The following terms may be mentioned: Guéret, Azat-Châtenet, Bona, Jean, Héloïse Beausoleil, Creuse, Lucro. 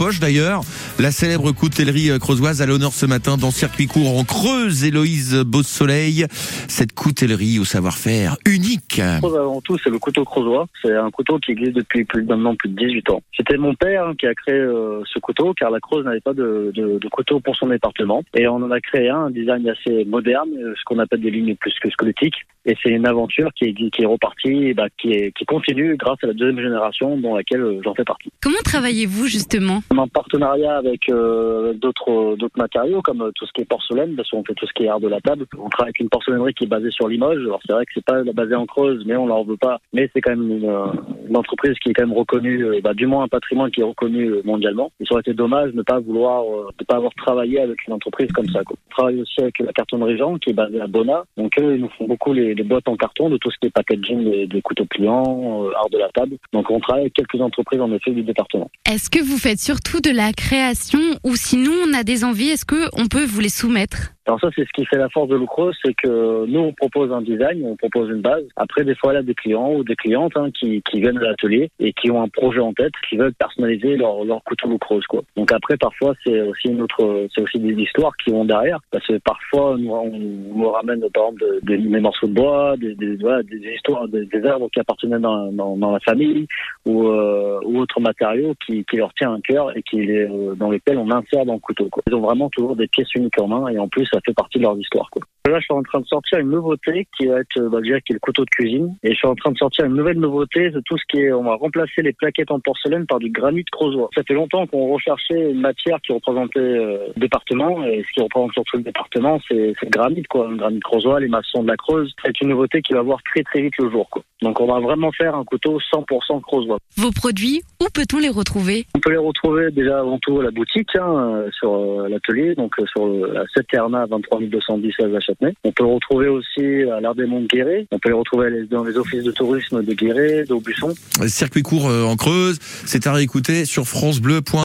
Poche d'ailleurs, la célèbre coutellerie creusoise à l'honneur ce matin dans Circuit Court en Creuse, Héloïse Beausoleil. Cette coutellerie au savoir-faire unique. Avant tout, c'est le couteau creusois. C'est un couteau qui existe depuis plus de 18 ans. C'était mon père qui a créé ce couteau car la Creuse n'avait pas de couteau pour son département. Et on en a créé un design assez moderne, ce qu'on appelle des lignes plus que squelettiques. Et c'est une aventure qui est repartie, qui continue grâce à la deuxième génération dans laquelle j'en fais partie. Comment travaillez-vous justement ? En partenariat avec d'autres matériaux comme tout ce qui est porcelaine, parce qu'on fait tout ce qui est art de la table. On travaille avec une porcelainerie qui est basée sur Limoges. Alors c'est vrai que c'est pas basé en Creuse, mais on leur veut pas. Mais c'est quand même une entreprise qui est quand même reconnue, du moins un patrimoine qui est reconnu mondialement. Il aurait été dommage de ne pas vouloir, de pas avoir travaillé avec une entreprise comme ça, quoi. On travaille aussi avec la cartonnerie Jean qui est basée à Bona. Donc eux, ils nous font beaucoup les boîtes en carton de tout ce qui est packaging, des couteaux pliants, art de la table. Donc on travaille avec quelques entreprises en effet du département. Est-ce que vous faites surtout de la création ou sinon on a des envies, est-ce qu'on peut vous les soumettre ? Alors ça, c'est ce qui fait la force de Lucro, c'est que nous, on propose un design, on propose une base. Après, des fois, il y a des clients ou des clientes qui viennent à l'atelier et qui ont un projet en tête, qui veulent personnaliser leur couteau Lucro, quoi. Donc après, parfois, c'est aussi des histoires qui vont derrière. Parce que parfois, on ramène, par exemple, des morceaux de bois, des histoires, des arbres qui appartenaient dans la famille ou autres matériaux qui leur tient à cœur et dans lesquels on insère dans le couteau, quoi. Ils ont vraiment toujours des pièces uniques en main et en plus, ça fait partie de leur histoire, quoi. Là, je suis en train de sortir une nouveauté qui va être, qui est le couteau de cuisine. Et je suis en train de sortir une nouvelle nouveauté de tout ce qui est, on va remplacer les plaquettes en porcelaine par du granit creusois. Ça fait longtemps qu'on recherchait une matière qui représentait le département. Et ce qui représente surtout le département, c'est le granit, quoi. Le granit creusois, les maçons de la Creuse. C'est une nouveauté qui va voir très, très vite le jour, quoi. Donc, on va vraiment faire un couteau 100% creusois. Vos produits, où peut-on les retrouver? On peut les retrouver déjà avant tout à la boutique, sur l'atelier, donc sur la 7 Terna 23210 à Azat-Châtenet. On peut le retrouver aussi à l'Art des Monts de Guéret. On peut les retrouver dans les offices de tourisme de Guéret, d'Aubusson. Circuit court en Creuse, c'est à réécouter sur francebleu.fr.